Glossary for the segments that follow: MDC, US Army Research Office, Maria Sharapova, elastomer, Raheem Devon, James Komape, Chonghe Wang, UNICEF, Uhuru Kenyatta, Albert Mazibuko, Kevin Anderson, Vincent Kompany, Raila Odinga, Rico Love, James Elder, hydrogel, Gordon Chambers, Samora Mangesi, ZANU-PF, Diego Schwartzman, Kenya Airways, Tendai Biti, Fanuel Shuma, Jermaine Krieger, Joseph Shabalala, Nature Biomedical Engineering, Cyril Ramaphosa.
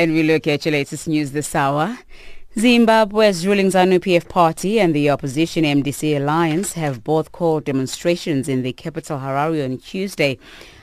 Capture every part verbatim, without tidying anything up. And we look at your latest news this hour. Zimbabwe's ruling ZANU-P F party and the opposition M D C alliance have both called demonstrations in the capital Harare on Tuesday.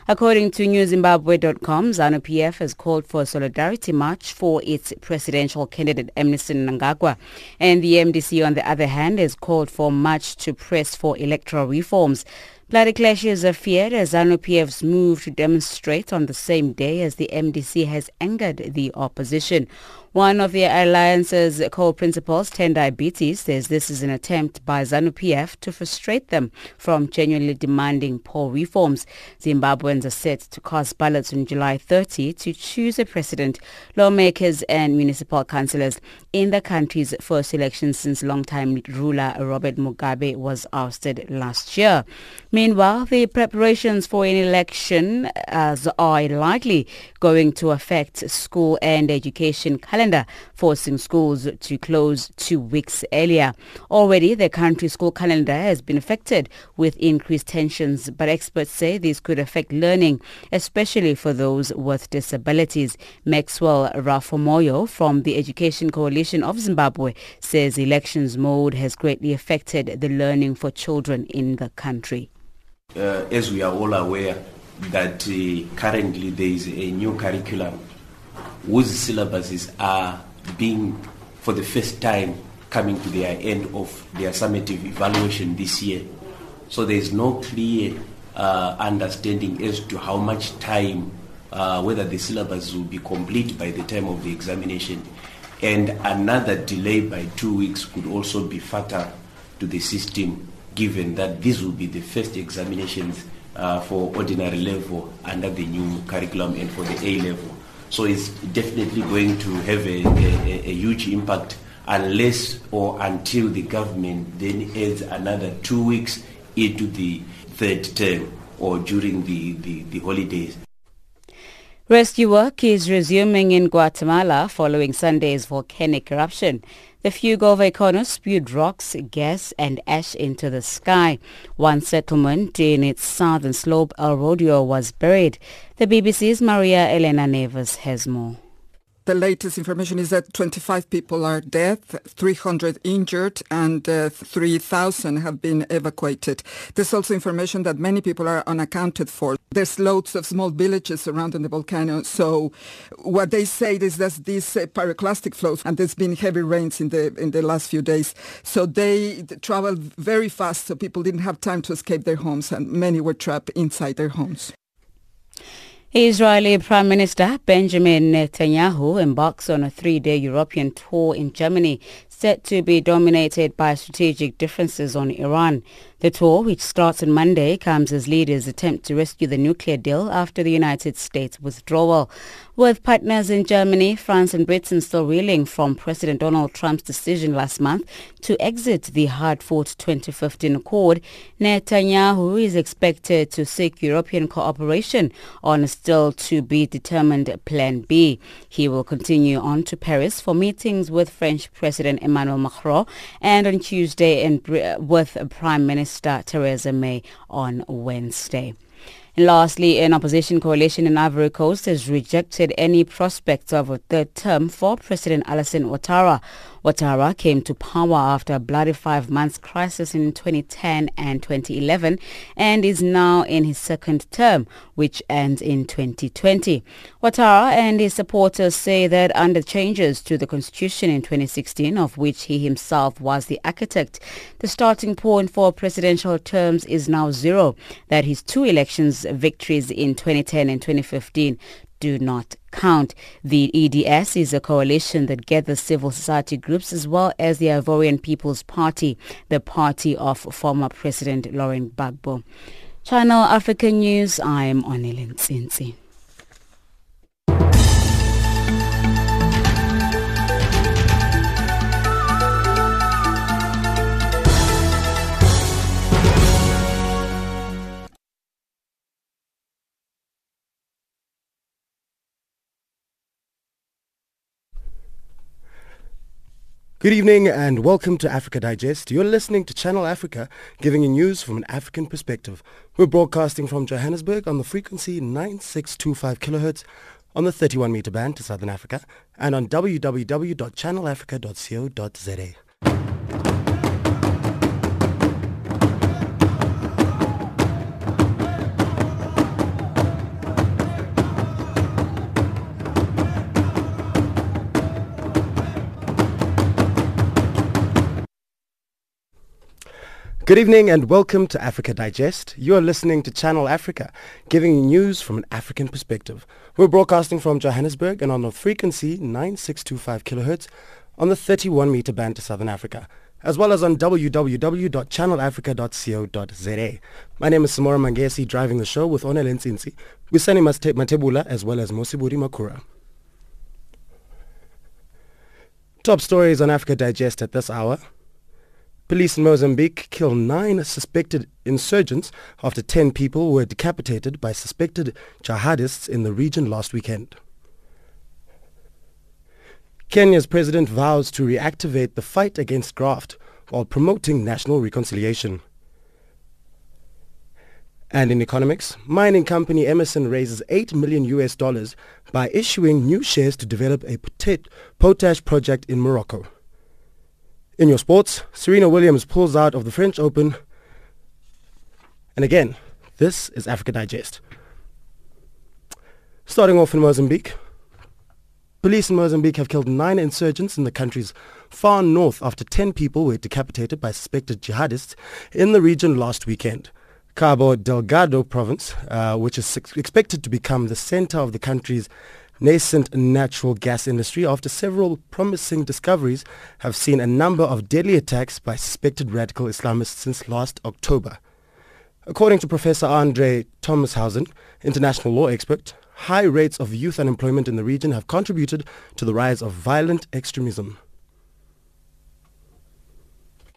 According to new zimbabwe dot com, ZANU-P F has called for a solidarity march for its presidential candidate Emmerson Mnangagwa, and the M D C, on the other hand, has called for a march to press for electoral reforms. Bloody clashes are feared as ZANU-P F's move to demonstrate on the same day as the M D C has angered the opposition. One of the alliance's co-principals, Tendai Biti, says this is an attempt by ZANU-P F to frustrate them from genuinely demanding poor reforms. Zimbabweans are set to cast ballots on July thirtieth to choose a president, lawmakers and municipal councillors in the country's first election since longtime ruler Robert Mugabe was ousted last year. Meanwhile, the preparations for an election as are likely going to affect school and education calendar, forcing schools to close two weeks earlier. Already, the country's school calendar has been affected with increased tensions, but experts say these could affect learning, especially for those with disabilities. Maxwell Rafamoyo from the Education Coalition of Zimbabwe says elections mode has greatly affected the learning for children in the country. Uh, as we are all aware that uh, currently there is a new curriculum whose syllabuses are being, for the first time, coming to their end of their summative evaluation this year. So there is no clear uh, understanding as to how much time, uh, whether the syllabus will be complete by the time of the examination. And another delay by two weeks could also be fatal to the system, given that this will be the first examinations uh, for ordinary level under the new curriculum and for the A level. So it's definitely going to have a, a, a huge impact unless or until the government then adds another two weeks into the third term or during the, the, the holidays. Rescue work is resuming in Guatemala following Sunday's volcanic eruption. The Fuego volcano spewed rocks, gas and ash into the sky. One settlement in its southern slope, El Rodeo, was buried. The B B C's Maria Elena Navas has more. The latest information is that twenty-five people are dead, three hundred injured, and uh, three thousand have been evacuated. There's also information that many people are unaccounted for. There's loads of small villages surrounding the volcano. So what they say is that these uh, pyroclastic flows, and there's been heavy rains in the in the last few days. So they traveled very fast, so people didn't have time to escape their homes, and many were trapped inside their homes. Israeli Prime Minister Benjamin Netanyahu embarks on a three-day European tour in Germany, set to be dominated by strategic differences on Iran. The tour, which starts on Monday, comes as leaders attempt to rescue the nuclear deal after the United States withdrawal. With partners in Germany, France and Britain still reeling from President Donald Trump's decision last month to exit the hard-fought twenty fifteen accord, Netanyahu is expected to seek European cooperation on a still-to-be-determined Plan B. He will continue on to Paris for meetings with French President Emmanuel Macron and on Tuesday in Br- with Prime Minister Theresa May on Wednesday. And lastly, an opposition coalition in Ivory Coast has rejected any prospects of a third term for President Alison Ouattara. Ouattara came to power after a bloody five-month crisis in twenty ten and twenty eleven and is now in his second term, which ends in twenty twenty. Ouattara and his supporters say that under changes to the constitution in twenty sixteen, of which he himself was the architect, the starting point for presidential terms is now zero, that his two elections victories in twenty ten and twenty fifteen do not count. The E D S is a coalition that gathers civil society groups as well as the Ivorian People's Party, the party of former President Laurent Gbagbo. Channel Africa News, I'm Onel Nsinsi. Good evening and welcome to Africa Digest. You're listening to Channel Africa, giving you news from an African perspective. We're broadcasting from Johannesburg on the frequency ninety-six twenty-five kilohertz on the thirty-one metre band to Southern Africa and on w w w dot channel africa dot co dot z a. Good evening and welcome to Africa Digest. You are listening to Channel Africa, giving you news from an African perspective. We're broadcasting from Johannesburg and on the frequency nine six two five kilohertz on the thirty-one meter band to Southern Africa, as well as on w w w dot channel africa dot co dot z a. My name is Samora Mangesi, driving the show with Onel Nsinsi, Musani Matebula, as well as Mosiburi Makura. Top stories on Africa Digest at this hour. Police in Mozambique kill nine suspected insurgents after ten people were decapitated by suspected jihadists in the region last weekend. Kenya's president vows to reactivate the fight against graft while promoting national reconciliation. And in economics, mining company Emmerson raises eight million U S dollars by issuing new shares to develop a potash project in Morocco. In your sports, Serena Williams pulls out of the French Open. And again, this is Africa Digest. Starting off in Mozambique, police in Mozambique have killed nine insurgents in the country's far north after ten people were decapitated by suspected jihadists in the region last weekend. Cabo Delgado province, uh, which is expected to become the center of the country's nascent natural gas industry after several promising discoveries have seen a number of deadly attacks by suspected radical Islamists since last October. According to Professor Andre Thomashausen, international law expert, high rates of youth unemployment in the region have contributed to the rise of violent extremism.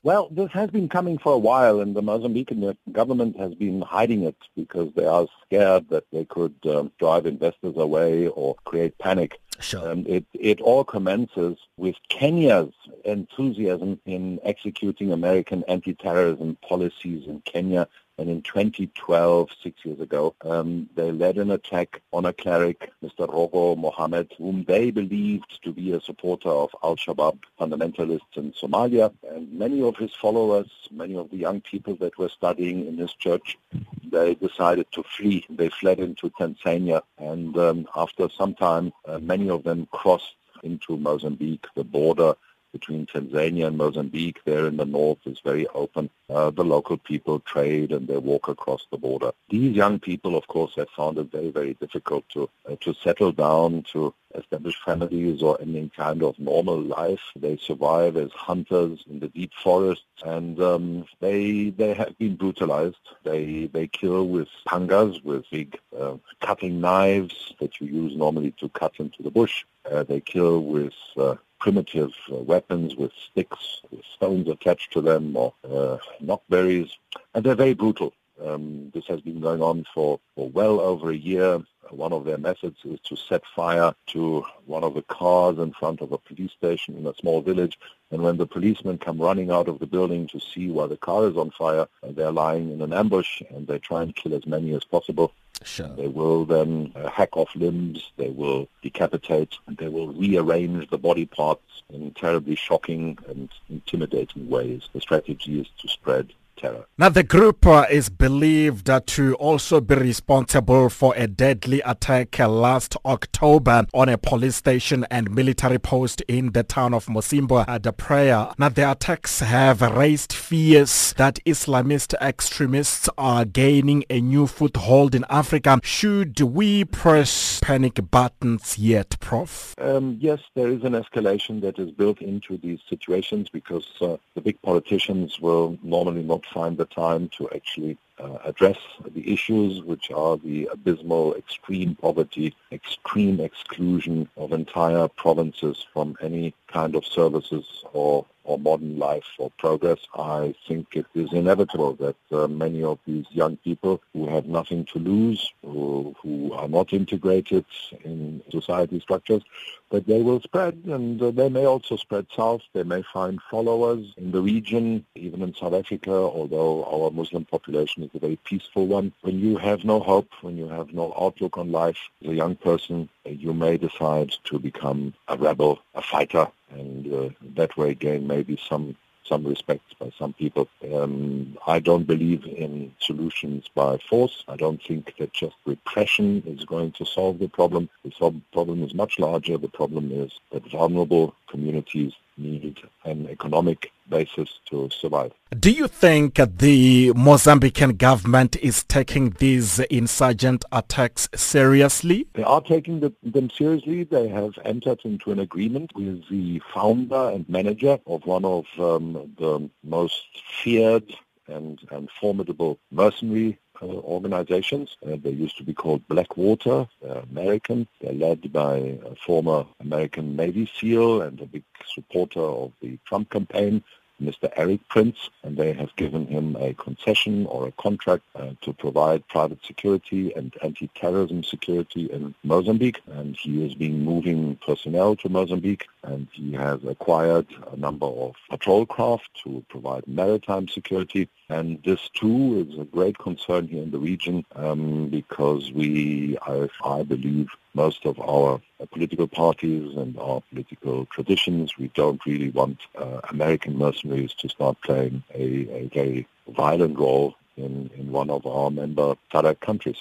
Well, this has been coming for a while, and the Mozambican government has been hiding it because they are scared that they could um, drive investors away or create panic. Sure. Um, it, it all commences with Kenya's enthusiasm in executing American anti-terrorism policies in Kenya. And in twenty twelve, six years ago, um, they led an attack on a cleric, Mister Rogo Mohamed, whom they believed to be a supporter of al-Shabaab fundamentalists in Somalia. And many of his followers, many of the young people that were studying in his church, they decided to flee. They fled into Tanzania. And um, after some time, uh, many of them crossed into Mozambique, the border between Tanzania and Mozambique. There in the north is very open. Uh, the local people trade and they walk across the border. These young people, of course, have found it very, very difficult to uh, to settle down, to establish families or any kind of normal life. They survive as hunters in the deep forests, and um, they they have been brutalized. They they kill with pangas, with big uh, cutting knives that you use normally to cut into the bush. Uh, they kill with uh, primitive uh, weapons, with sticks, with stones attached to them, or uh, knockberries, and they're very brutal. Um, this has been going on for, for well over a year. One of their methods is to set fire to one of the cars in front of a police station in a small village, and when the policemen come running out of the building to see why the car is on fire, they're lying in an ambush, and they try and kill as many as possible. Sure. They will then uh, hack off limbs, they will decapitate, and they will rearrange the body parts in terribly shocking and intimidating ways. The strategy is to spread terror. Now, the group uh, is believed uh, to also be responsible for a deadly attack uh, last October on a police station and military post in the town of Mocimboa da Praia. Now, the attacks have raised fears that Islamist extremists are gaining a new foothold in Africa. Should we press panic buttons yet, Professor Um, yes, there is an escalation that is built into these situations because uh, the big politicians will normally not find the time to actually uh, address the issues, which are the abysmal extreme poverty, extreme exclusion of entire provinces from any kind of services or, or modern life or progress. I think it is inevitable that uh, many of these young people who have nothing to lose, who, who are not integrated in society structures, that they will spread, and uh, they may also spread south. They may find followers in the region, even in South Africa, although our Muslim population is It's a very peaceful one. When you have no hope, when you have no outlook on life, as a young person, you may decide to become a rebel, a fighter, and uh, that way gain maybe some some respect by some people. Um, I don't believe in solutions by force. I don't think that just repression is going to solve the problem. The problem is much larger. The problem is that vulnerable communities need an economic basis to survive. Do you think the Mozambican government is taking these insurgent attacks seriously? They are taking the, them seriously. They have entered into an agreement with the founder and manager of one of um, the most feared and, and formidable mercenary Uh, organizations. Uh, they used to be called Blackwater. They're American. They're led by a former American Navy SEAL and a big supporter of the Trump campaign, Mister Eric Prince, and they have given him a concession or a contract uh, to provide private security and anti-terrorism security in Mozambique. And he has been moving personnel to Mozambique, and he has acquired a number of patrol craft to provide maritime security. And this, too, is a great concern here in the region um, because we, I, I believe, most of our political parties and our political traditions, we don't really want uh, American mercenaries to start playing a, a very violent role in, in one of our member T A D C countries.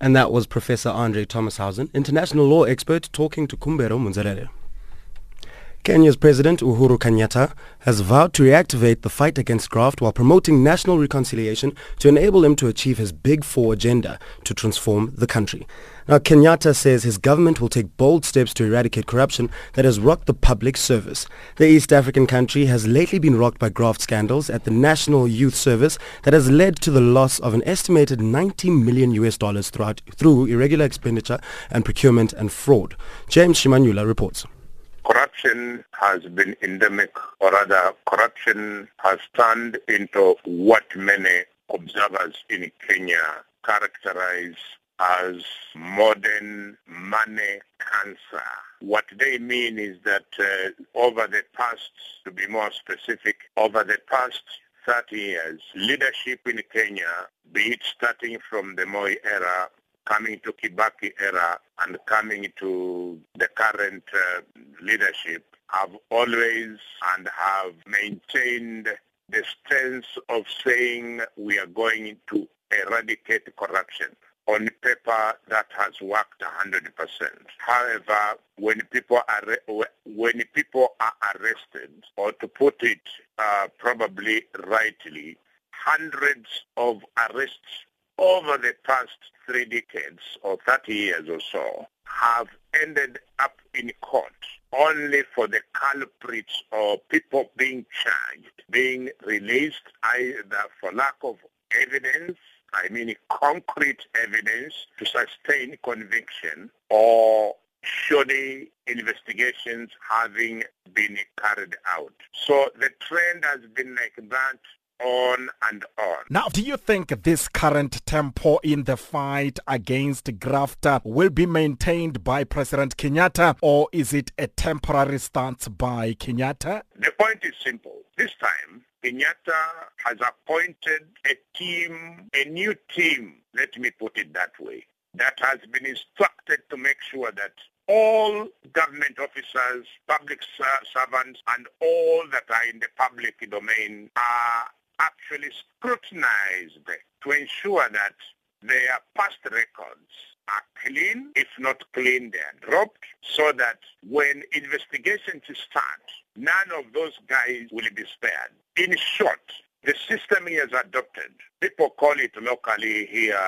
And that was Professor Andre Thomashausen, international law expert, talking to Kumbirai Munzwerere. Kenya's President Uhuru Kenyatta has vowed to reactivate the fight against graft while promoting national reconciliation to enable him to achieve his Big Four agenda to transform the country. Now, Kenyatta says his government will take bold steps to eradicate corruption that has rocked the public service. The East African country has lately been rocked by graft scandals at the National Youth Service that has led to the loss of an estimated nineteen million U S dollars throughout, through irregular expenditure and procurement and fraud. James Shimanyula reports. Corruption has been endemic, or rather corruption has turned into what many observers in Kenya characterize as modern money cancer. What they mean is that uh, over the past, to be more specific, over the past thirty years, leadership in Kenya, be it starting from the Moi era, coming to Kibaki era, and coming to the current uh, leadership, have always and have maintained the stance of saying we are going to eradicate corruption. On paper, that has worked one hundred percent. However, when people are, when people are arrested, or to put it uh, probably rightly, hundreds of arrests over the past three decades or thirty years or so have ended up in court only for the culprits or people being charged being released either for lack of evidence, I mean concrete evidence to sustain conviction, or surely investigations having been carried out. So the trend has been like that, on and on. Now, do you think this current tempo in the fight against graft will be maintained by President Kenyatta, or is it a temporary stance by Kenyatta? The point is simple. This time, Kenyatta has appointed a team, a new team, let me put it that way, that has been instructed to make sure that all government officers, public servants, and all that are in the public domain are actually scrutinized to ensure that their past records are clean. If not clean, they are dropped, so that when investigations start, none of those guys will be spared. In short, the system he has adopted, people call it locally here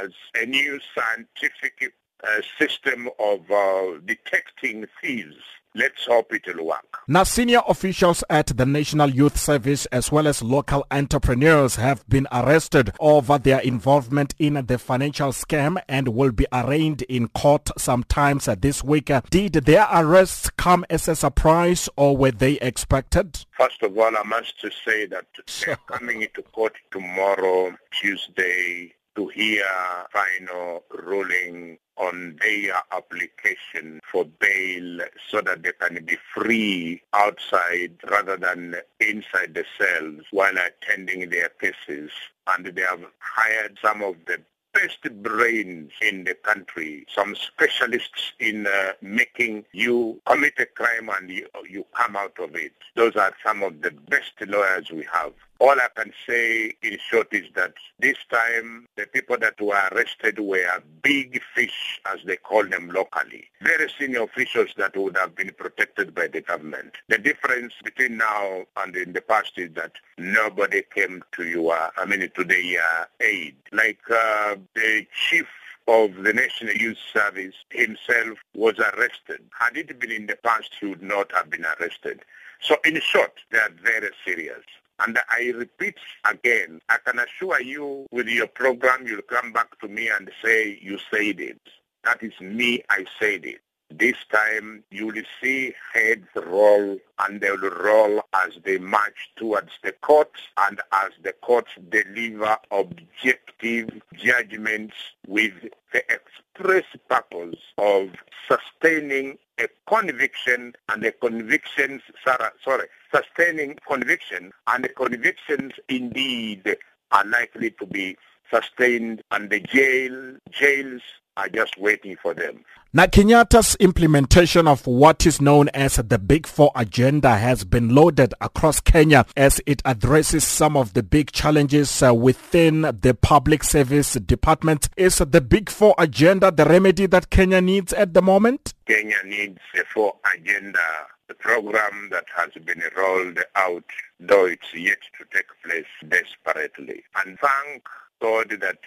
as a new scientific uh, system of uh, detecting thieves. Let's hope it will work. Now, senior officials at the National Youth Service as well as local entrepreneurs have been arrested over their involvement in the financial scam and will be arraigned in court sometimes this week. Did their arrests come as a surprise, or were they expected? First of all, I must say that they're coming into court tomorrow, Tuesday, to hear final ruling on their application for bail so that they can be free outside rather than inside the cells while attending their cases. And they have hired some of the best brains in the country, some specialists in uh, making you commit a crime and you, you come out of it. Those are some of the best lawyers we have. All I can say in short is that this time the people that were arrested were big fish, as they call them locally, very senior officials that would have been protected by the government. The difference between now and in the past is that nobody came to your, I mean, to the uh, aid. Like uh, the chief of the National Youth Service himself was arrested. Had it been in the past, he would not have been arrested. So in short, they are very serious. And I repeat again, I can assure you with your program, you'll come back to me and say, you said it. That is me, I said it. This time, you will see heads roll, and they will roll as they march towards the courts and as the courts deliver objective judgments with the express purpose of sustaining a conviction and a convictions, sorry, sustaining conviction and the convictions indeed are likely to be sustained, and the jail, jails are just waiting for them. Now, Kenyatta's implementation of what is known as the Big Four agenda has been lauded across Kenya as it addresses some of the big challenges uh, within the public service department. Is the Big Four agenda the remedy that Kenya needs at the moment? Kenya needs a four agenda. The program that has been rolled out, though it's yet to take place desperately. And thank God that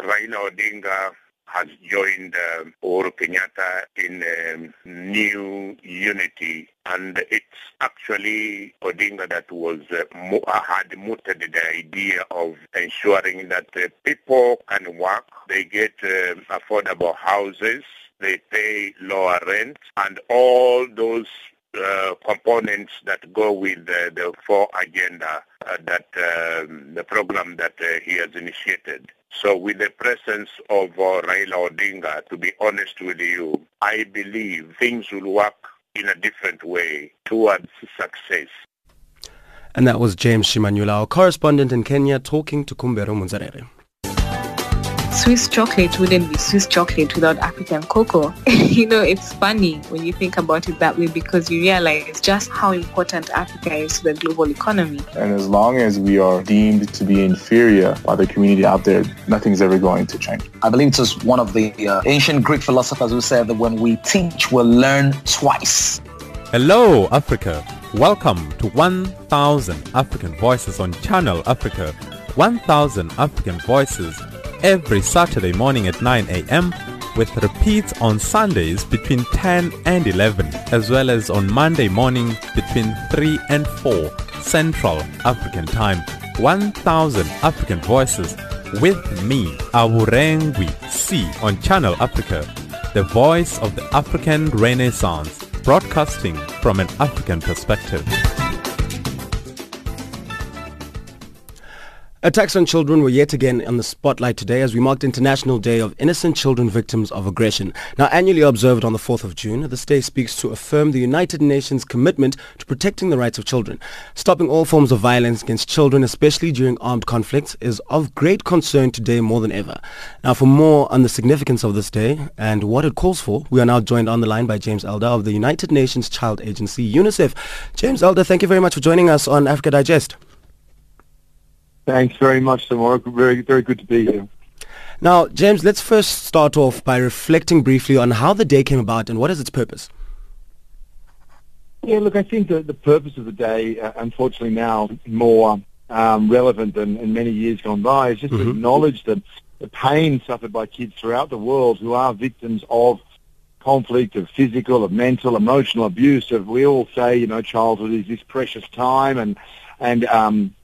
Raila Odinga has joined uh, Uhuru Kenyatta in um, new unity, and it's actually Odinga that was uh, mo- had mooted the idea of ensuring that uh, people can work, they get uh, affordable houses, they pay lower rent, and all those Uh, components that go with uh, the four agenda uh, that uh, the program that uh, he has initiated. So with the presence of uh, Raila Odinga, to be honest with you, I believe things will work in a different way towards success. And that was James Shimanyula, our correspondent in Kenya, talking to Kumbirai Munzwerere. Swiss chocolate wouldn't be Swiss chocolate without African cocoa. You know, it's funny when you think about it that way, because you realize just how important Africa is to the global economy. And as long as we are deemed to be inferior by the community out there, nothing's ever going to change. I believe it's just one of the uh, ancient Greek philosophers who said that when we teach, we'll learn twice. Hello, Africa. Welcome to one thousand African Voices on Channel Africa. one thousand African Voices every Saturday morning at nine a.m. with repeats on Sundays between ten and eleven, as well as on Monday morning between three and four Central African Time. one thousand African Voices with me, Awurengwi C, on Channel Africa, the voice of the African Renaissance, broadcasting from an African perspective. Attacks on children were yet again on the spotlight today as we marked International Day of Innocent Children Victims of Aggression. Now, annually observed on the fourth of June, this day speaks to affirm the United Nations commitment to protecting the rights of children. Stopping all forms of violence against children, especially during armed conflicts, is of great concern today more than ever. Now, for more on the significance of this day and what it calls for, we are now joined on the line by James Elder of the United Nations Child Agency, UNICEF. James Elder, thank you very much for joining us on Africa Digest. Thanks very much, Samora. Very, very good to be here. Now, James, let's first start off by reflecting briefly on how the day came about and what is its purpose. Yeah, look, I think the, the purpose of the day, uh, unfortunately now more um, relevant than in many years gone by, is just mm-hmm. to acknowledge the, the pain suffered by kids throughout the world who are victims of conflict, of physical, of mental, emotional abuse. Of, we all say, you know, childhood is this precious time, and and um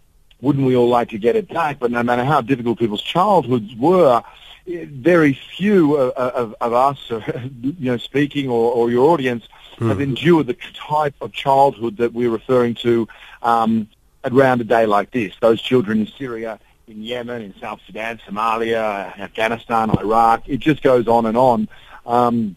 wouldn't we all like to get it back? But no matter how difficult people's childhoods were, very few of, of, of us, you know, speaking or, or your audience, mm. have endured the type of childhood that we're referring to um, around a day like this. Those children in Syria, in Yemen, in South Sudan, Somalia, Afghanistan, Iraq, it just goes on and on. Um,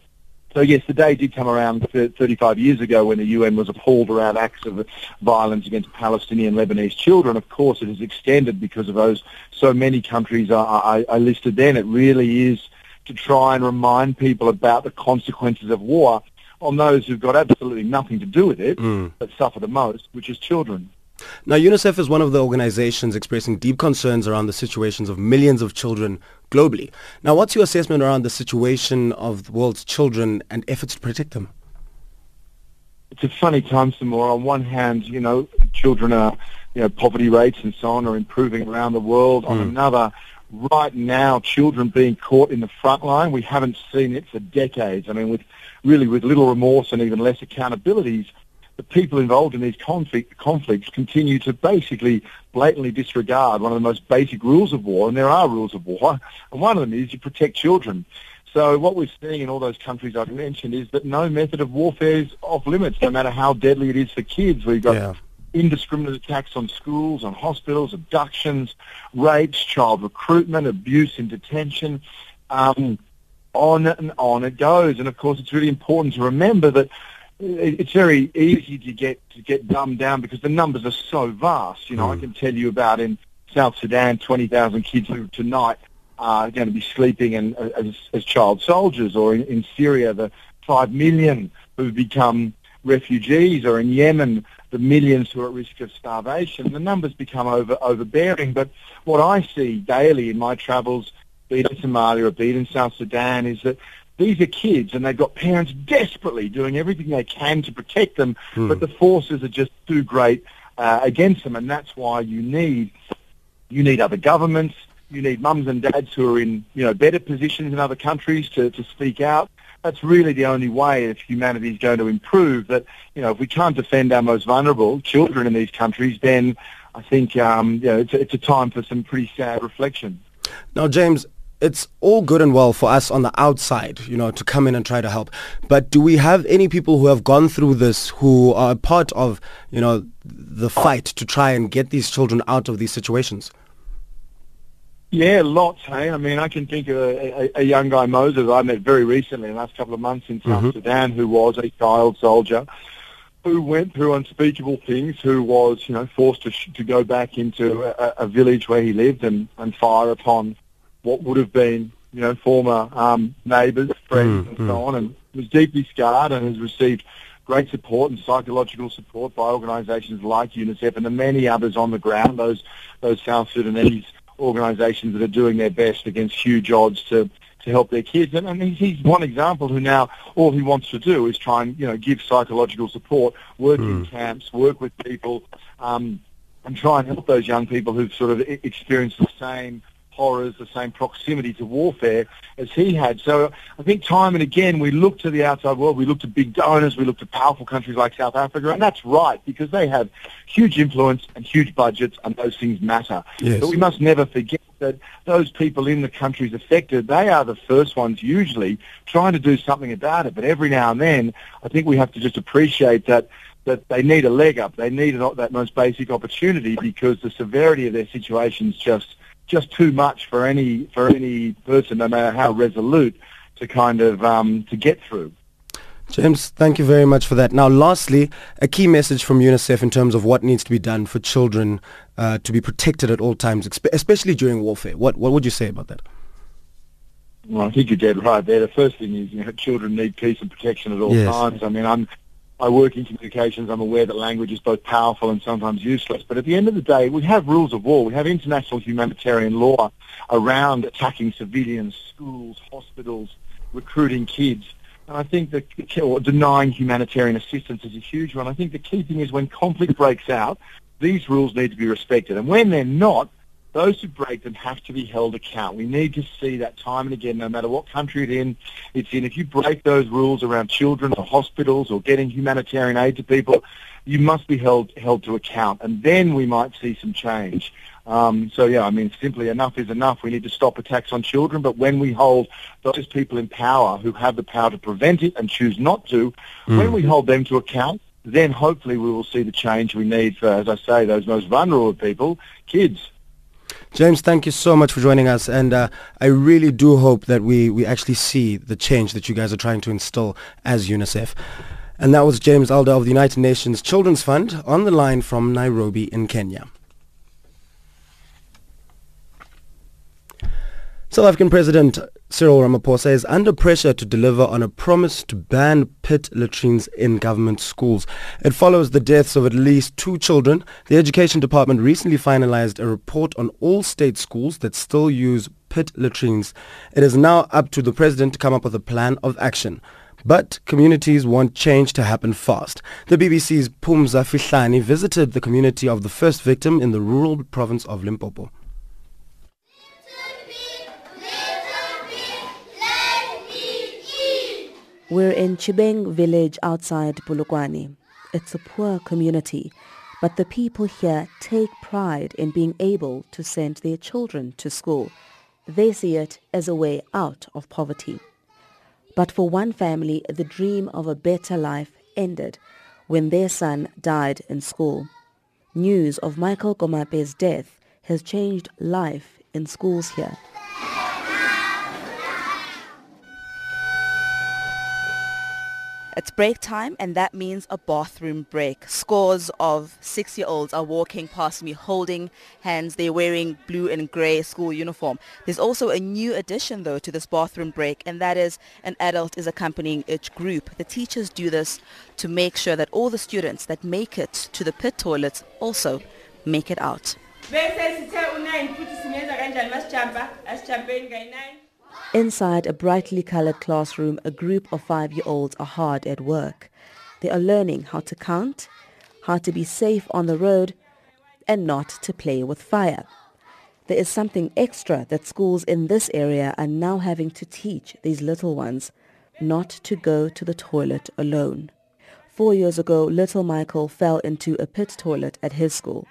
so yes, the day did come around thirty-five years ago when the U N was appalled around acts of violence against Palestinian Lebanese children. Of course, it has extended because of those so many countries I, I, I listed then. It really is to try and remind people about the consequences of war on those who've got absolutely nothing to do with it, mm. but suffer the most, which is children. Now, UNICEF is one of the organizations expressing deep concerns around the situations of millions of children globally. Now, what's your assessment around the situation of the world's children and efforts to protect them? It's a funny time, Samora. On one hand, you know, children are, you know, poverty rates and so on are improving around the world. Mm. On another, right now, children being caught in the front line, we haven't seen it for decades. I mean, with really with little remorse and even less accountabilities, the people involved in these conflict, conflicts continue to basically blatantly disregard one of the most basic rules of war, and there are rules of war, and one of them is you protect children. So what we're seeing in all those countries I've mentioned is that no method of warfare is off limits, no matter how deadly it is for kids. We've got yeah. indiscriminate attacks on schools, on hospitals, abductions, rapes, child recruitment, abuse in detention. Um, on and on it goes. And, of course, it's really important to remember that it's very easy to get to get dumbed down because the numbers are so vast. You know, mm. I can tell you about in South Sudan, twenty thousand kids who tonight are going to be sleeping in, as, as child soldiers, or in, in Syria, the five million who've become refugees, or in Yemen, the millions who are at risk of starvation. The numbers become over, overbearing. But what I see daily in my travels, be it in Somalia, be it in South Sudan, is that these are kids and they've got parents desperately doing everything they can to protect them, mm. but the forces are just too great uh, against them, and that's why you need you need other governments, you need mums and dads who are in, you know, better positions in other countries to, to speak out. That's really the only way if humanity is going to improve. That, you know, if we can't defend our most vulnerable children in these countries, then I think um, you know, it's, it's a time for some pretty sad reflection. Now, James, it's all good and well for us on the outside, you know, to come in and try to help. But do we have any people who have gone through this, who are a part of, you know, the fight to try and get these children out of these situations? Yeah, lots, hey. I mean, I can think of a, a, a young guy, Moses, I met very recently, in the last couple of months in South mm-hmm. Sudan, who was a child soldier, who went through unspeakable things, who was, you know, forced to, sh- to go back into a, a village where he lived and, and fire upon what would have been, you know, former um, neighbours, friends, mm, and so mm. on, and was deeply scarred and has received great support and psychological support by organisations like UNICEF and the many others on the ground, those those South Sudanese organisations that are doing their best against huge odds to, to help their kids. And, and he's one example who now all he wants to do is try and, you know, give psychological support, work mm. in camps, work with people, um, and try and help those young people who've sort of experienced the same horrors, the same proximity to warfare as he had. So I think time and again we look to the outside world, we look to big donors, we look to powerful countries like South Africa, and that's right, because they have huge influence and huge budgets, and those things matter. Yes. But we must never forget that those people in the countries affected, they are the first ones usually trying to do something about it. But every now and then I think we have to just appreciate that that they need a leg up, they need an, that most basic opportunity, because the severity of their situations just just too much for any for any person, no matter how resolute, to kind of um, to get through. James, thank you very much for that. Now, lastly, a key message from UNICEF in terms of what needs to be done for children uh, to be protected at all times, especially during warfare. What what would you say about that? Well, I think you're dead right there. The first thing is, you know, children need peace and protection at all yes. times. I mean, I'm. I work in communications. I'm aware that language is both powerful and sometimes useless. But at the end of the day, we have rules of war. We have international humanitarian law around attacking civilians, schools, hospitals, recruiting kids. And I think that or denying humanitarian assistance is a huge one. I think the key thing is when conflict breaks out, these rules need to be respected. And when they're not, those who break them have to be held account. We need to see that time and again, no matter what country it's in, it's in. If you break those rules around children or hospitals or getting humanitarian aid to people, you must be held held to account, and then we might see some change. Um, so, yeah, I mean, simply enough is enough. We need to stop attacks on children, but when we hold those people in power who have the power to prevent it and choose not to, mm. when we hold them to account, then hopefully we will see the change we need for, as I say, those most vulnerable people, kids. James, thank you so much for joining us, and uh, I really do hope that we, we actually see the change that you guys are trying to instill as UNICEF. And that was James Elder of the United Nations Children's Fund on the line from Nairobi in Kenya. South African President Cyril Ramaphosa is under pressure to deliver on a promise to ban pit latrines in government schools. It follows the deaths of at least two children. The Education Department recently finalized a report on all state schools that still use pit latrines. It is now up to the president to come up with a plan of action. But communities want change to happen fast. The B B C's Phumza Fihlani visited the community of the first victim in the rural province of Limpopo. We're in Chibeng village outside Bulukwani. It's a poor community, but the people here take pride in being able to send their children to school. They see it as a way out of poverty. But for one family, the dream of a better life ended when their son died in school. News of Michael Komape's death has changed life in schools here. It's break time, and that means a bathroom break. Scores of six-year-olds are walking past me holding hands. They're wearing blue and grey school uniform. There's also a new addition, though, to this bathroom break, and that is an adult is accompanying each group. The teachers do this to make sure that all the students that make it to the pit toilets also make it out. Inside a brightly colored classroom, a group of five-year-olds are hard at work. They are learning how to count, how to be safe on the road, and not to play with fire. There is something extra that schools in this area are now having to teach these little ones, not to go to the toilet alone. Four years ago, little Michael fell into a pit toilet at his school.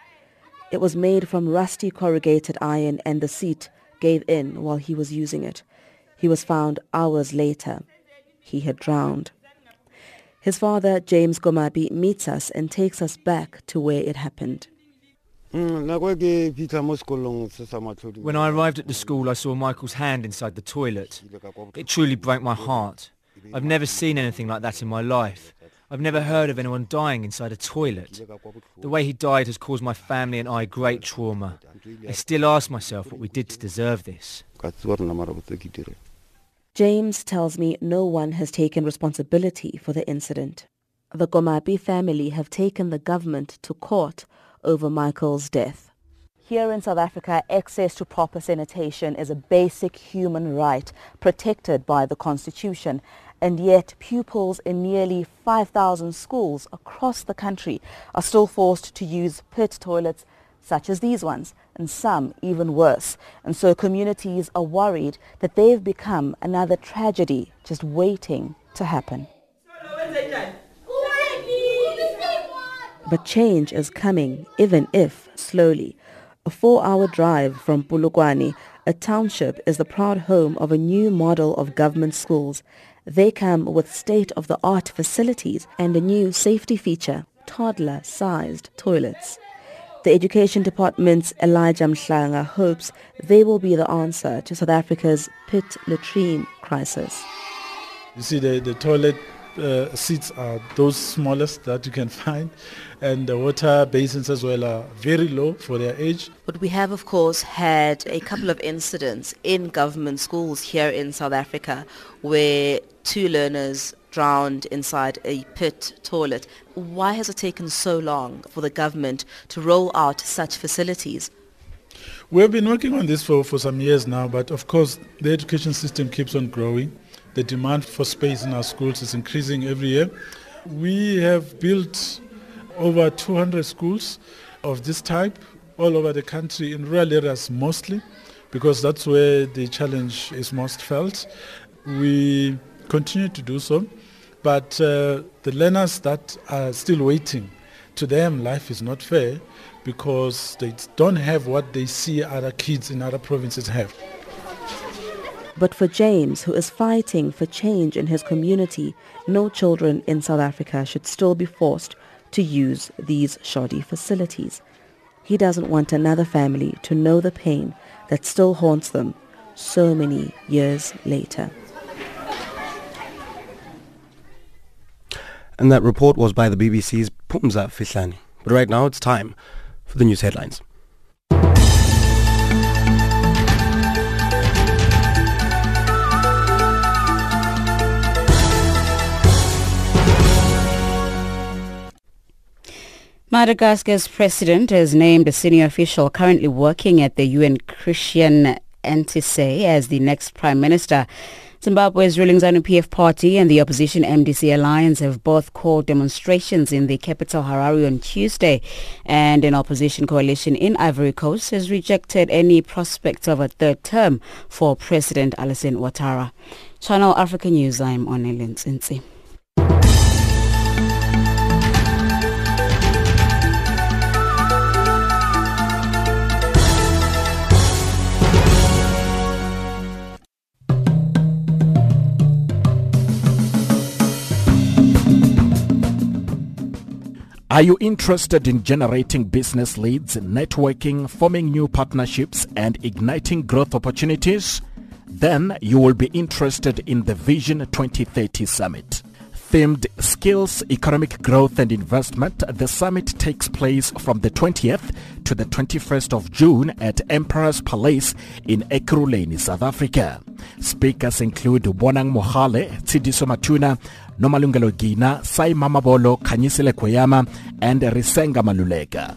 It was made from rusty corrugated iron, and the seat gave in while he was using it. He was found hours later. He had drowned. His father, James Komape, meets us and takes us back to where it happened. When I arrived at the school, I saw Michael's hand inside the toilet. It truly broke my heart. I've never seen anything like that in my life. I've never heard of anyone dying inside a toilet. The way he died has caused my family and I great trauma. I still ask myself what we did to deserve this. James tells me no one has taken responsibility for the incident. The Komape family have taken the government to court over Michael's death. Here in South Africa, access to proper sanitation is a basic human right protected by the Constitution. And yet pupils in nearly five thousand schools across the country are still forced to use pit toilets such as these ones, and some even worse. And so communities are worried that they've become another tragedy just waiting to happen. But change is coming, even if slowly. A four-hour drive from Bulukwani, a township, is the proud home of a new model of government schools. They come with state-of-the-art facilities and a new safety feature, toddler-sized toilets. The Education Department's Elijah Mhlanga hopes they will be the answer to South Africa's pit latrine crisis. You see, the, the toilet uh, seats are those smallest that you can find, and the water basins as well are very low for their age. But we have, of course, had a couple of incidents in government schools here in South Africa where two learners drowned inside a pit toilet. Why has it taken so long for the government to roll out such facilities? We've been working on this for, for some years now, but of course the education system keeps on growing. The demand for space in our schools is increasing every year. We have built over two hundred schools of this type all over the country, in rural areas mostly, because that's where the challenge is most felt. We continue to do so, but uh, the learners that are still waiting, to them life is not fair because they don't have what they see other kids in other provinces have. But for James, who is fighting for change in his community, no children in South Africa should still be forced to use these shoddy facilities. He doesn't want another family to know the pain that still haunts them so many years later. And that report was by the B B C's Pumza Fihlani. But right now it's time for the news headlines. Madagascar's president has named a senior official currently working at the U N Christian Entise as the next prime minister. Zimbabwe's ruling ZANU-P F party and the opposition M D C alliance have both called demonstrations in the capital Harare on Tuesday, and an opposition coalition in Ivory Coast has rejected any prospect of a third term for President Alison Ouattara. Channel Africa News, I'm Onel Nsinsi. Are you interested in generating business leads, networking, forming new partnerships, and igniting growth opportunities? Then you will be interested in the Vision twenty thirty Summit. Themed Skills, Economic Growth and Investment, the summit takes place from the twentieth to the twenty-first of June at Emperor's Palace in Ekurhuleni, South Africa. Speakers include Bonang Mohale, Tshidiso Matuna, Nomalungelo Gina, Sai Mamabolo, Khanyisile Koyama, and Risenga Maluleka.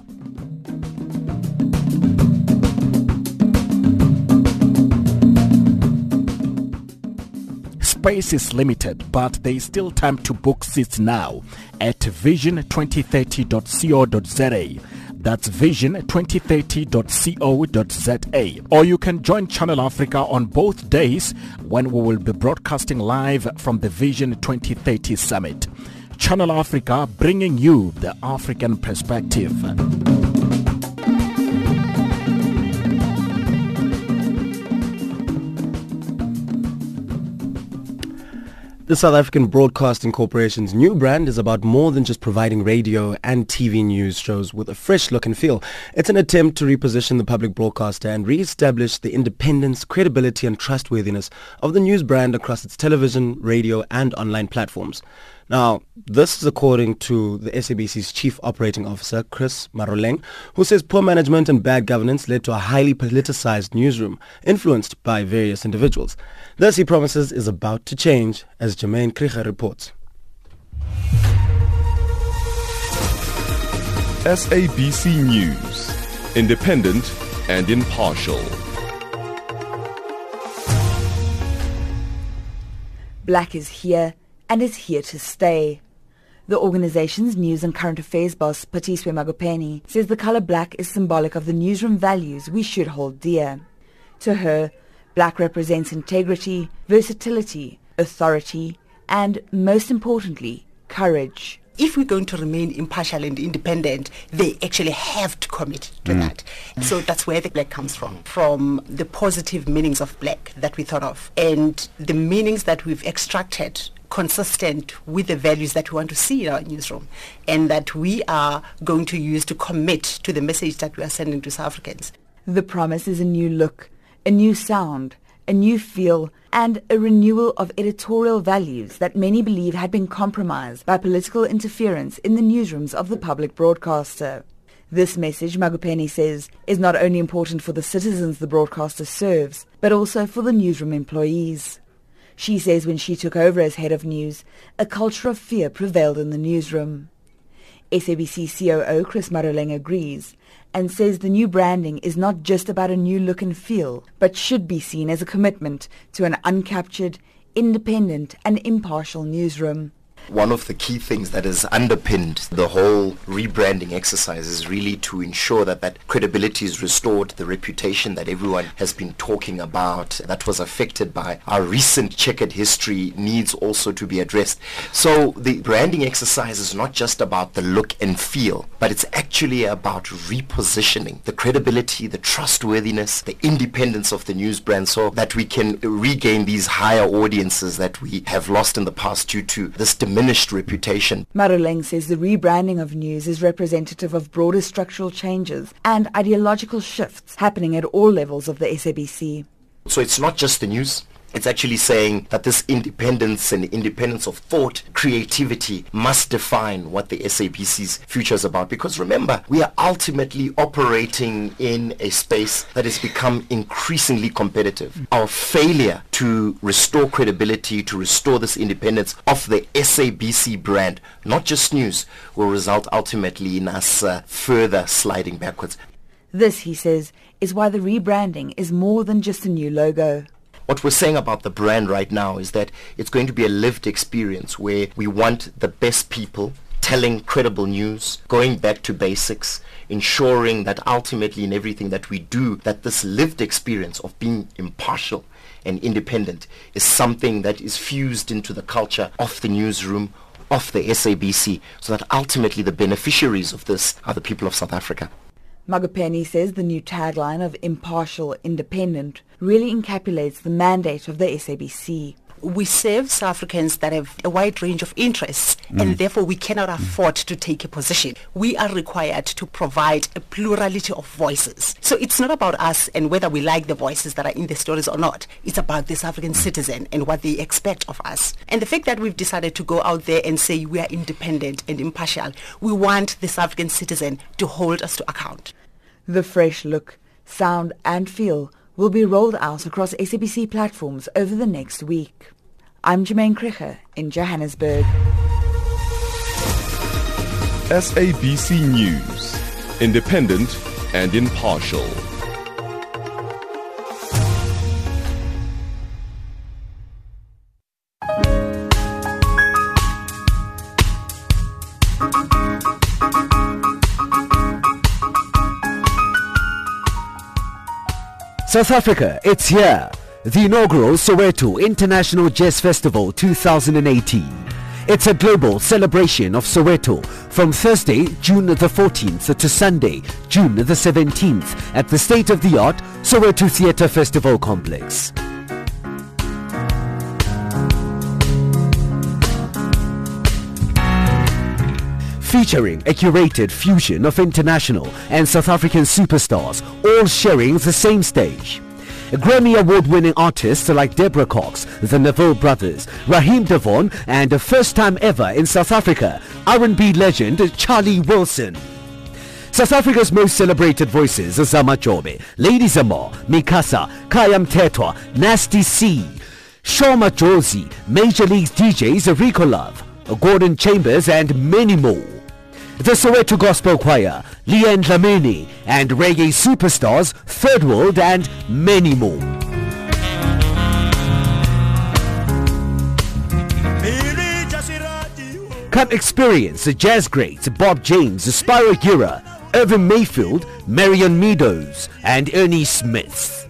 Space is limited, but there is still time to book seats now at vision twenty thirty dot co dot za. That's vision twenty thirty dot co dot za. Or you can join Channel Africa on both days when we will be broadcasting live from the Vision twenty thirty Summit. Channel Africa, bringing you the African perspective. The South African Broadcasting Corporation's new brand is about more than just providing radio and T V news shows with a fresh look and feel. It's an attempt to reposition the public broadcaster and re-establish the independence, credibility and trustworthiness of the news brand across its television, radio and online platforms. Now, this is according to the S A B C's Chief Operating Officer, Chris Maroleng, who says poor management and bad governance led to a highly politicized newsroom, influenced by various individuals. This, he promises, is about to change, as Jermaine Krieger reports. S A B C News, independent and impartial. Black is here and is here to stay. The organization's news and current affairs boss, Patiswe Magopeni, says the color black is symbolic of the newsroom values we should hold dear. To her, black represents integrity, versatility, authority, and most importantly, courage. If we're going to remain impartial and independent, they actually have to commit to mm. that. So that's where the black comes from, from the positive meanings of black that we thought of, and the meanings that we've extracted consistent with the values that we want to see in our newsroom, and that we are going to use to commit to the message that we are sending to South Africans. The promise is a new look, a new sound, a new feel, and a renewal of editorial values that many believe had been compromised by political interference in the newsrooms of the public broadcaster. This message, Magopeni says, is not only important for the citizens the broadcaster serves, but also for the newsroom employees. She says when she took over as head of news, a culture of fear prevailed in the newsroom. S A B C C O O Chris Maroleng agrees and says the new branding is not just about a new look and feel, but should be seen as a commitment to an uncaptured, independent and impartial newsroom. One of the key things that has underpinned the whole rebranding exercise is really to ensure that that credibility is restored, the reputation that everyone has been talking about that was affected by our recent checkered history needs also to be addressed. So the branding exercise is not just about the look and feel, but it's actually about repositioning the credibility, the trustworthiness, the independence of the news brand so that we can regain these higher audiences that we have lost in the past due to this demand diminished reputation. Maroleng says the rebranding of news is representative of broader structural changes and ideological shifts happening at all levels of the S A B C. So it's not just the news. It's actually saying that this independence and independence of thought, creativity must define what the S A B C's future is about. Because remember, we are ultimately operating in a space that has become increasingly competitive. Our failure to restore credibility, to restore this independence of the S A B C brand, not just news, will result ultimately in us uh, further sliding backwards. This, he says, is why the rebranding is more than just a new logo. What we're saying about the brand right now is that it's going to be a lived experience where we want the best people telling credible news, going back to basics, ensuring that ultimately in everything that we do, that this lived experience of being impartial and independent is something that is fused into the culture of the newsroom, of the S A B C, so that ultimately the beneficiaries of this are the people of South Africa. Magopeni says the new tagline of impartial, independent really encapsulates the mandate of the S A B C. We serve South Africans that have a wide range of interests mm. and therefore we cannot afford to take a position. We are required to provide a plurality of voices. So it's not about us and whether we like the voices that are in the stories or not. It's about the South African citizen and what they expect of us. And the fact that we've decided to go out there and say we are independent and impartial, we want the South African citizen to hold us to account. The fresh look, sound and feel will be rolled out across S A B C platforms over the next week. I'm Jermaine Krieger in Johannesburg. S A B C News, independent and impartial. South Africa, it's here! The inaugural Soweto International Jazz Festival two thousand eighteen. It's a global celebration of Soweto from Thursday, June the fourteenth to Sunday, June the seventeenth at the state-of-the-art Soweto Theatre Festival Complex. Featuring a curated fusion of international and South African superstars, all sharing the same stage. Grammy Award-winning artists like Deborah Cox, the Neville Brothers, Raheem Devon, and a first time ever in South Africa, R and B legend Charlie Wilson. South Africa's most celebrated voices are Zama Jobe, Lady Zamor, Mikasa, Kayam Tetwa, Nasty C, Shoma Josie, Major League's D Js Rico Love, Gordon Chambers, and many more. The Soweto Gospel Choir, Leanne Dlamini, and reggae superstars, Third World, and many more. Come experience the jazz greats Bob James, Spyro Gura, Irvin Mayfield, Marion Meadows, and Ernie Smith.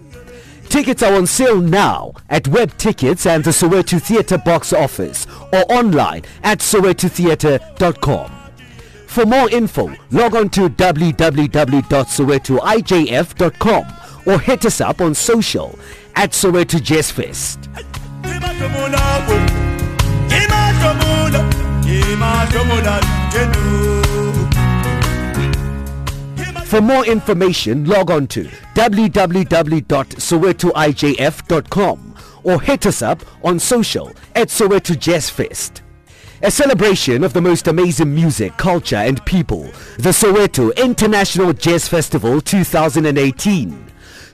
Tickets are on sale now at Web Tickets and the Soweto Theatre box office or online at soweto theatre dot com. For more info, log on to w w w dot soweto i j f dot com or hit us up on social at Soweto Jazz Fest. For more information, log on to w w w dot soweto i j f dot com or hit us up on social at Soweto Jazz Fest. A celebration of the most amazing music, culture and people. The Soweto International Jazz Festival two thousand eighteen.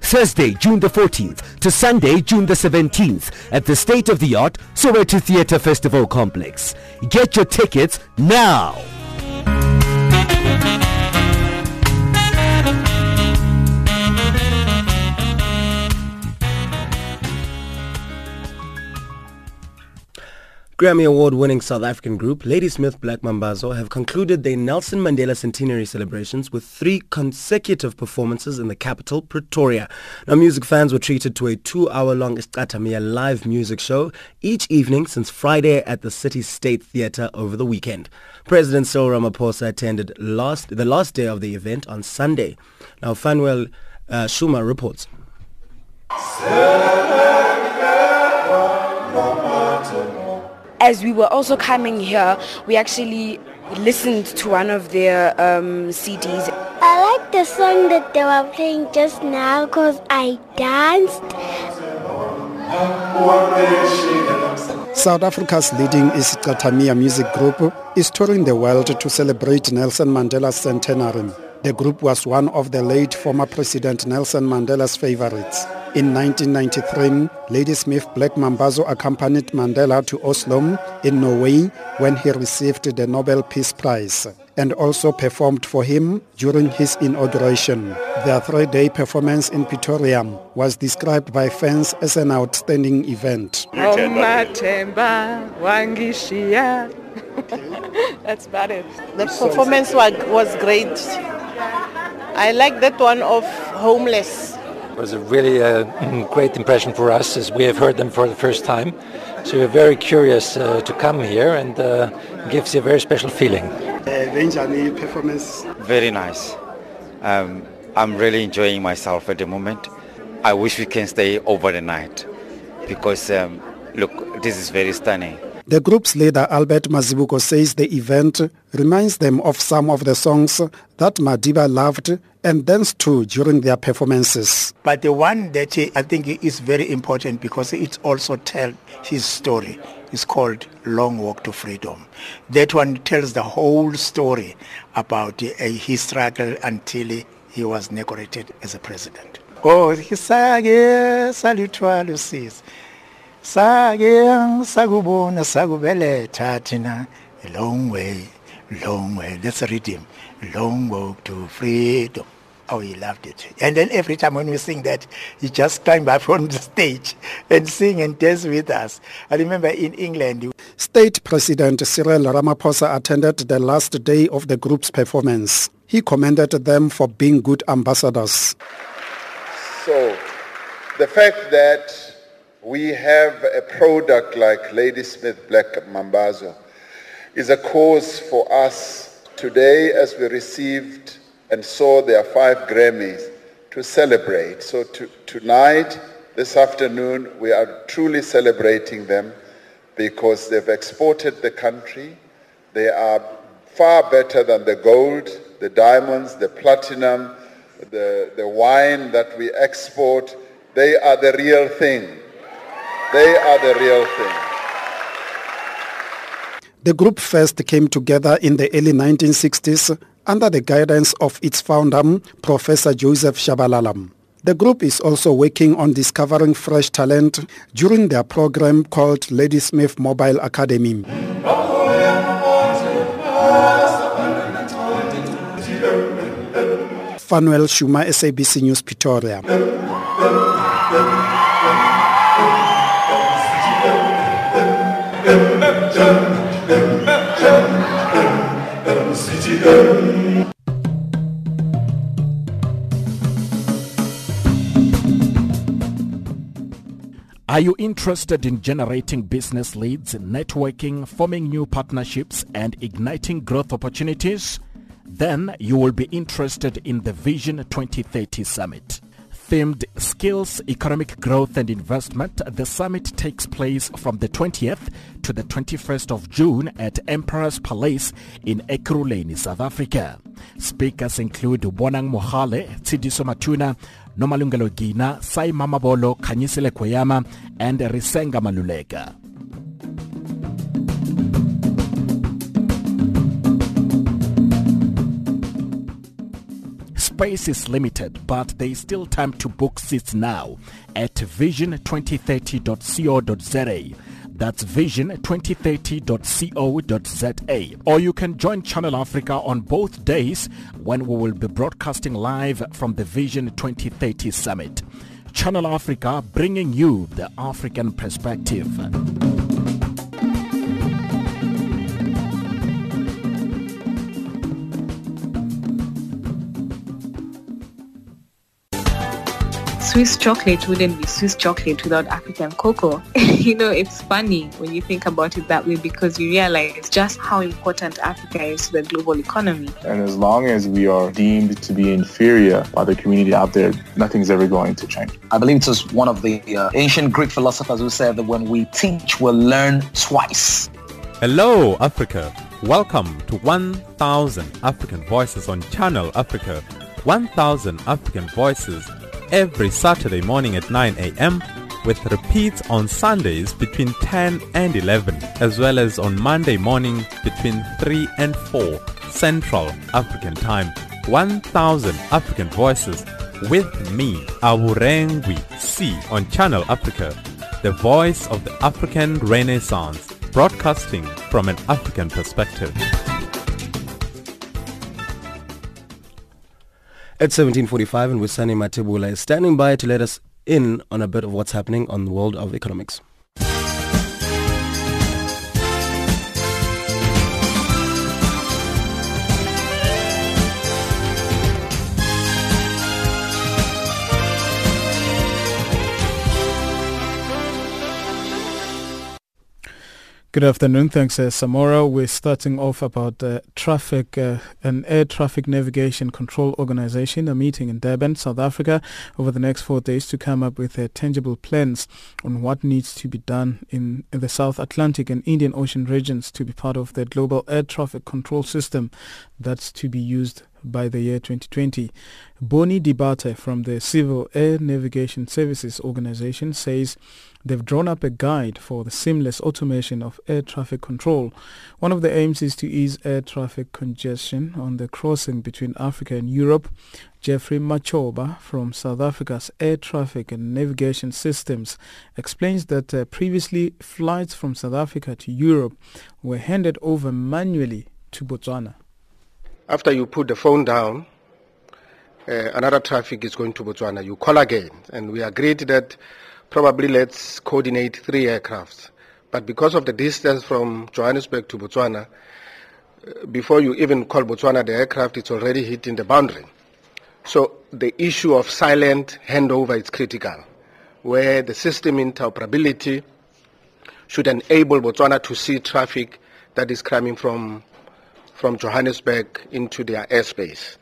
Thursday, June the fourteenth to Sunday, June the seventeenth at the state-of-the-art Soweto Theatre Festival Complex. Get your tickets now! Grammy Award-winning South African group Ladysmith Black Mambazo have concluded their Nelson Mandela Centenary celebrations with three consecutive performances in the capital, Pretoria. Now, music fans were treated to a two-hour-long Iscathamia live music show each evening since Friday at the City State Theatre over the weekend. President Cyril Ramaphosa attended last, the last day of the event on Sunday. Now, Fanuel uh, Shuma reports. as we were also coming here, we actually listened to one of their um, C Ds. I like the song that they were playing just now because I danced. South Africa's leading isicathamiya music group is touring the world to celebrate Nelson Mandela's centenary. The group was one of the late former President Nelson Mandela's favorites. In nineteen ninety-three, Ladysmith Black Mambazo accompanied Mandela to Oslo in Norway when he received the Nobel Peace Prize, and also performed for him during his inauguration. Their three-day performance in Pretoria was described by fans as an outstanding event. That's about it. The performance was great. I like that one of Homeless. It was a really uh, great impression for us, as we have heard them for the first time. So we're very curious uh, to come here, and uh, gives you a very special feeling. Uh, the Njani performance. Very nice. Um, I'm really enjoying myself at the moment. I wish we can stay over the night because, um, look, this is very stunning. The group's leader, Albert Mazibuko, says the event reminds them of some of the songs that Madiba loved and danced to during their performances. But the one that I think is very important because it also tells his story is called Long Walk to Freedom. That one tells the whole story about his struggle until he was inaugurated as a president. Oh, he says, a long way, long way. Let's read him. Long walk to freedom. Oh, he loved it. And then every time when we sing that, he just climbed up from the stage and sing and dance with us. I remember in England. State President Cyril Ramaphosa attended the last day of the group's performance. He commended them for being good ambassadors. So, the fact that we have a product like Ladysmith Black Mambazo is a cause for us today, as we received and saw their five Grammys, to celebrate. So to, tonight, this afternoon, we are truly celebrating them because they've exported the country. They are far better than the gold, the diamonds, the platinum, the, the wine that we export. They are the real thing. They are the real thing. The group first came together in the early nineteen sixties under the guidance of its founder, Professor Joseph Shabalala. The group is also working on discovering fresh talent during their program called Ladysmith Mobile Academy. Fanuel Shuma, S A B C News, Pretoria. Are you interested in generating business leads, networking, forming new partnerships, and igniting growth opportunities? Then you will be interested in the Vision twenty thirty Summit. Themed Skills, Economic Growth and Investment, the summit takes place from the twentieth to the twenty-first of June at Emperor's Palace in Ekurhuleni, South Africa. Speakers include Bonang Mohale, Tshidiso Matuna, Nomalungelo Gina, Sai Mamabolo, Khanyisile Koyama and Risenga Maluleka. Space is limited, but there is still time to book seats now at vision twenty thirty dot co dot za. That's vision twenty thirty dot co dot za. Or you can join Channel Africa on both days when we will be broadcasting live from the Vision twenty thirty Summit. Channel Africa, bringing you the African perspective. Swiss chocolate wouldn't be Swiss chocolate without African cocoa. You know, it's funny when you think about it that way, because you realize just how important Africa is to the global economy. And as long as we are deemed to be inferior by the community out there, nothing's ever going to change. I believe it was one of the uh, ancient Greek philosophers who said that when we teach, we'll learn twice. Hello, Africa. Welcome to one thousand African Voices on Channel Africa. one thousand African Voices every Saturday morning at nine a.m. with repeats on Sundays between ten and eleven, as well as on Monday morning between three and four Central African Time. one thousand African Voices with me, Awurengwi C, on Channel Africa, the voice of the African Renaissance, broadcasting from an African perspective. At seventeen forty-five, and Musani Matebula is standing by to let us in on a bit of what's happening on the world of economics. Good afternoon. Thanks, uh, Samora. We're starting off about uh, traffic, uh, an Air Traffic Navigation Control Organization, a meeting in Durban, South Africa, over the next four days to come up with uh, tangible plans on what needs to be done in, in the South Atlantic and Indian Ocean regions to be part of the global air traffic control system that's to be used by the year twenty twenty. Bonnie Dibate from the Civil Air Navigation Services Organization says they've drawn up a guide for the seamless automation of air traffic control. One of the aims is to ease air traffic congestion on the crossing between Africa and Europe. Jeffrey Machoba from South Africa's Air Traffic and Navigation Systems explains that uh, previously flights from South Africa to Europe were handed over manually to Botswana. After you put the phone down, uh, another traffic is going to Botswana. You call again, and we agreed that probably let's coordinate three aircrafts. But because of the distance from Johannesburg to Botswana, uh, before you even call Botswana the aircraft, it's already hitting the boundary. So the issue of silent handover is critical, where the system interoperability should enable Botswana to see traffic that is coming from from Johannesburg into their airspace.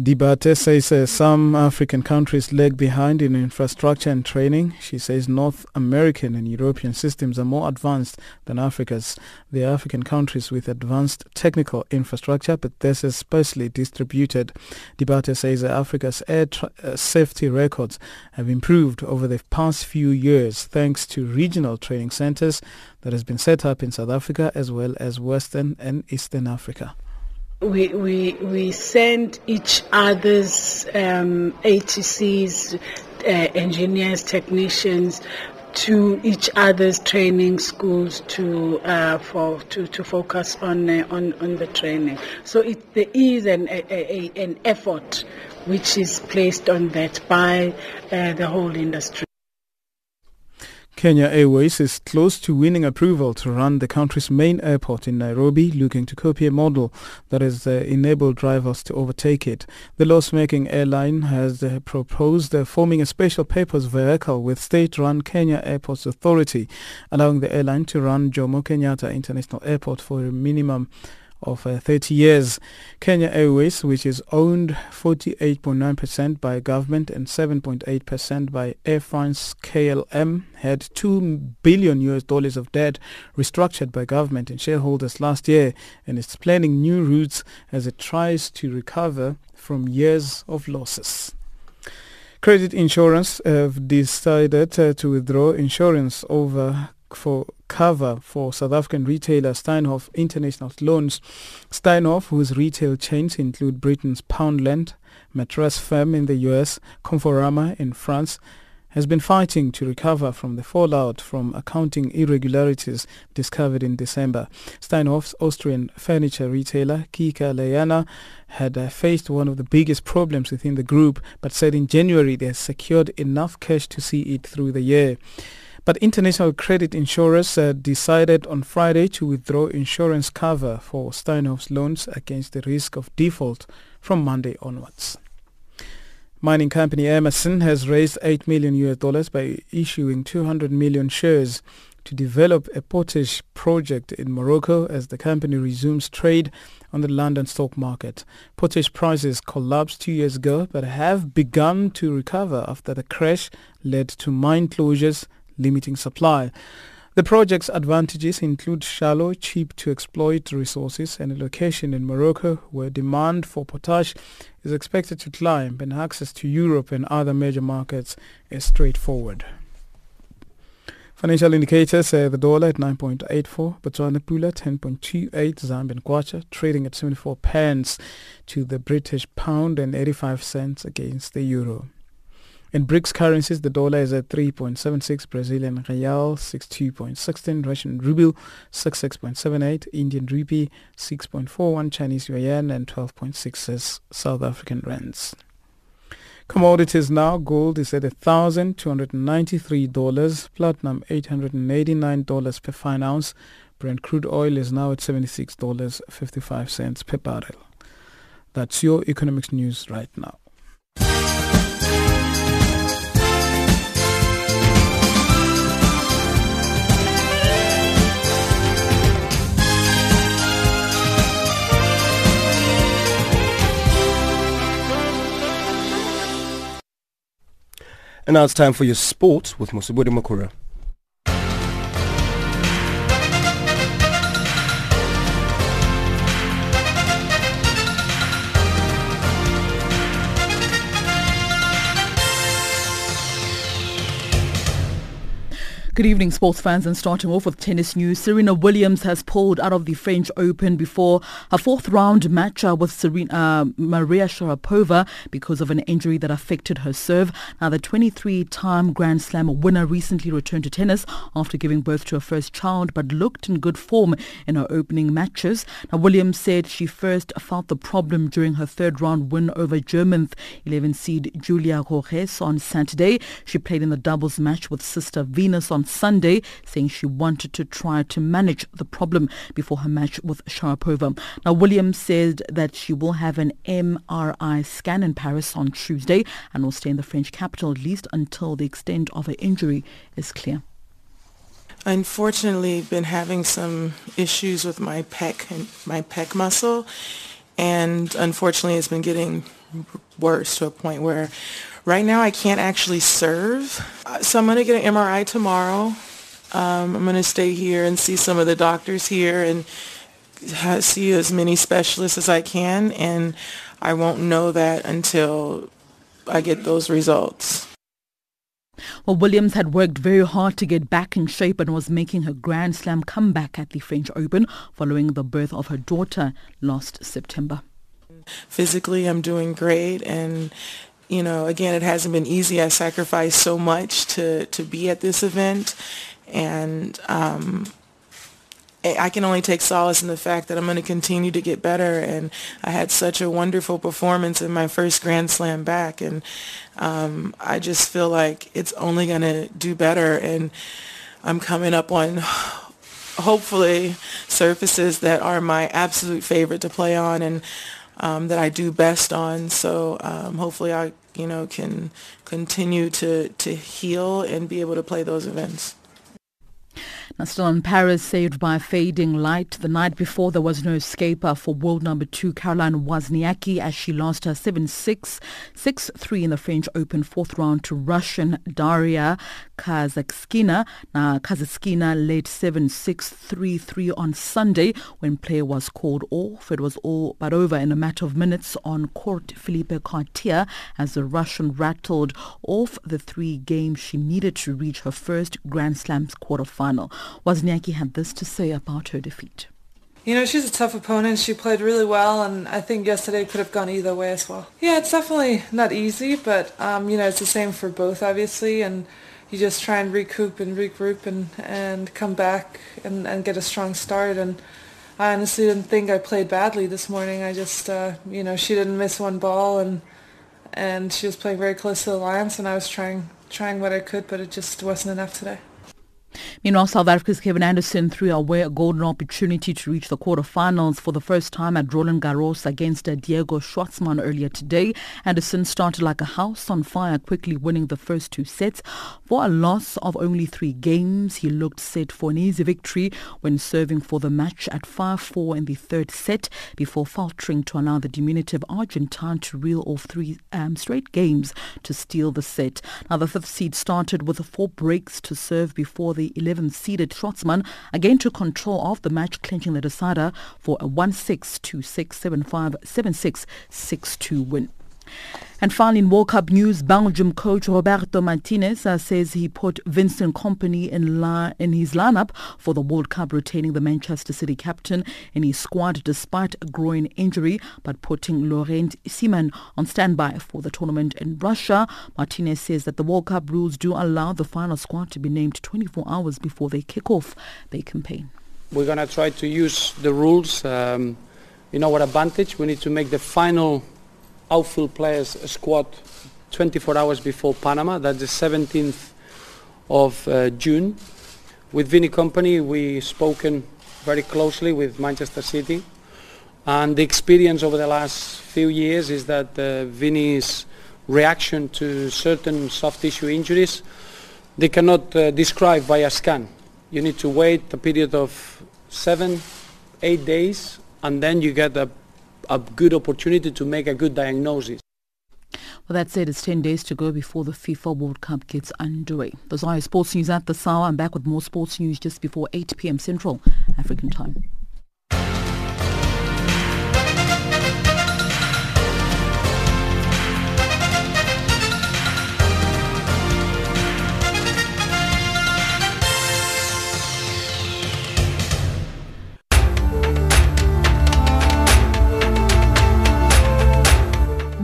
Dibate says uh, some African countries lag behind in infrastructure and training. She says North American and European systems are more advanced than Africa's. They are African countries with advanced technical infrastructure, but this is sparsely distributed. Dibate says that Africa's air tra- uh, safety records have improved over the past few years thanks to regional training centers that has been set up in South Africa as well as Western and Eastern Africa. We we we send each other's um, A T Cs, uh, engineers, technicians, to each other's training schools to uh, for to, to focus on, uh, on on the training. So it, there is an a, a, an effort which is placed on that by uh, the whole industry. Kenya Airways is close to winning approval to run the country's main airport in Nairobi, looking to copy a model that has uh, enabled drivers to overtake it. The loss-making airline has uh, proposed uh, forming a special purpose vehicle with state-run Kenya Airports Authority, allowing the airline to run Jomo Kenyatta International Airport for a minimum of uh, thirty years. Kenya Airways, which is owned forty-eight point nine percent by government and seven point eight percent by Air France K L M, had two billion U S dollars of debt restructured by government and shareholders last year, and is planning new routes as it tries to recover from years of losses. Credit Insurance have decided uh, to withdraw insurance over for cover for South African retailer Steinhoff International's loans. Steinhoff, whose retail chains include Britain's Poundland, Mattress Firm in the U S, Conforama in France, has been fighting to recover from the fallout from accounting irregularities discovered in December. Steinhoff's Austrian furniture retailer, Kika Leyana, had uh, faced one of the biggest problems within the group, but said in January they secured enough cash to see it through the year. But international credit insurers uh, decided on Friday to withdraw insurance cover for Steinhoff's loans against the risk of default from Monday onwards. Mining company Emmerson has raised eight million U S dollars by issuing two hundred million shares to develop a Portage project in Morocco as the company resumes trade on the London stock market. Portage prices collapsed two years ago but have begun to recover after the crash led to mine closures, limiting supply. The project's advantages include shallow, cheap-to-exploit resources and a location in Morocco where demand for potash is expected to climb and access to Europe and other major markets is straightforward. Financial indicators say uh, the dollar at nine point eight four, Botswana Pula ten point two eight, Zambian Kwacha trading at seventy-four pence to the British pound and eighty-five cents against the euro. In BRICS currencies, the dollar is at three point seven six, Brazilian real sixty-two point one six, Russian ruble sixty-six point seven eight, Indian rupee six point four one, Chinese yuan and twelve point six six South African rands. Commodities now. Gold is at one thousand two hundred ninety-three dollars, platinum eight hundred eighty-nine dollars per fine ounce. Brent crude oil is now at seventy-six dollars and fifty-five cents per barrel. That's your economics news right now. And now it's time for your sport with Mosiburi Makura. Good evening, sports fans, and starting off with tennis news. Serena Williams has pulled out of the French Open before her fourth round match with Serena, uh, Maria Sharapova because of an injury that affected her serve. Now, the twenty-three-time Grand Slam winner recently returned to tennis after giving birth to her first child but looked in good form in her opening matches. Now, Williams said she first felt the problem during her third round win over German eleven seed Julia Roches on Saturday. She played in the doubles match with sister Venus on Sunday, saying she wanted to try to manage the problem before her match with Sharapova. Now, Williams said that she will have an M R I scan in Paris on Tuesday and will stay in the French capital at least until the extent of her injury is clear. Unfortunately, I've been having some issues with my pec and my pec muscle, and unfortunately, it's been getting worse to a point where right now I can't actually serve, so I'm going to get an M R I tomorrow. Um, I'm going to stay here and see some of the doctors here and ha- see as many specialists as I can, and I won't know that until I get those results. Well, Williams had worked very hard to get back in shape and was making her Grand Slam comeback at the French Open following the birth of her daughter last September. Physically, I'm doing great, and you know, again, it hasn't been easy. I sacrificed so much to, to be at this event, and um, I can only take solace in the fact that I'm going to continue to get better, and I had such a wonderful performance in my first Grand Slam back, and um, I just feel like it's only going to do better, and I'm coming up on hopefully surfaces that are my absolute favorite to play on, and Um, that I do best on, so um, hopefully I, you know, can continue to, to heal and be able to play those events. Now, still in Paris, saved by fading light. The night before, there was no escaper for world number two Caroline Wozniacki as she lost her seven six, six three in the French Open fourth round to Russian Daria Kazatkina. Now, Kazatkina led seven six, three three on Sunday when play was called off. It was all but over in a matter of minutes on court Philippe Cartier as the Russian rattled off the three games she needed to reach her first Grand Slam quarterfinal. Wozniacki had this to say about her defeat. You know, she's a tough opponent. She played really well, and I think yesterday could have gone either way as well. Yeah, it's definitely not easy, but, um, you know, it's the same for both, obviously, and you just try and recoup and regroup and, and come back and, and get a strong start. And I honestly didn't think I played badly this morning. I just, uh, you know, she didn't miss one ball, and and she was playing very close to the lines, and I was trying, trying what I could, but it just wasn't enough today. Meanwhile, South Africa's Kevin Anderson threw away a golden opportunity to reach the quarterfinals for the first time at Roland Garros against Diego Schwartzman earlier today. Anderson started like a house on fire, quickly winning the first two sets. For a loss of only three games, he looked set for an easy victory when serving for the match at five four in the third set before faltering to allow the diminutive Argentine to reel off three um, straight games to steal the set. Now, the fifth seed started with four breaks to serve before the eleventh-seeded Schwartzman again took control of the match, clinching the decider for a one six, two six, seven five, seven six, six two win. And finally, in World Cup news, Belgium coach Roberto Martinez uh, says he put Vincent Kompany in, la- in his lineup for the World Cup, retaining the Manchester City captain in his squad despite a groin injury, but putting Laurent Seaman on standby for the tournament in Russia. Martinez says that the World Cup rules do allow the final squad to be named twenty-four hours before they kick off their campaign. We're going to try to use the rules, um, you know, what advantage. We need to make the final outfield players squad twenty-four hours before Panama. That's the seventeenth of June. With Vinny Kompany, we've spoken very closely with Manchester City, and the experience over the last few years is that uh, Vinny's reaction to certain soft tissue injuries, they cannot uh, describe by a scan. You need to wait a period of seven, eight days, and then you get a a good opportunity to make a good diagnosis. Well, that said, it's ten days to go before the FIFA World Cup gets underway. Those are your sports news at this hour. I'm back with more sports news just before eight p.m. Central African time.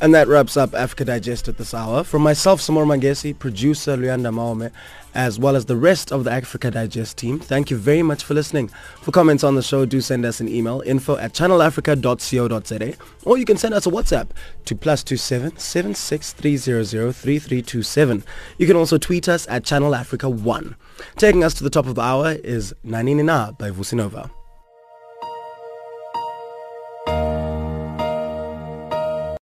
And that wraps up Africa Digest at this hour. From myself, Samora Mangesi, producer Luyanda Maome, as well as the rest of the Africa Digest team, thank you very much for listening. For comments on the show, do send us an email, info at channelafrica.co.za, or you can send us a WhatsApp to plus two seven, seven six three zero zero, three three two seven. You can also tweet us at Channel Africa one. Taking us to the top of the hour is Naninina by Vusinova.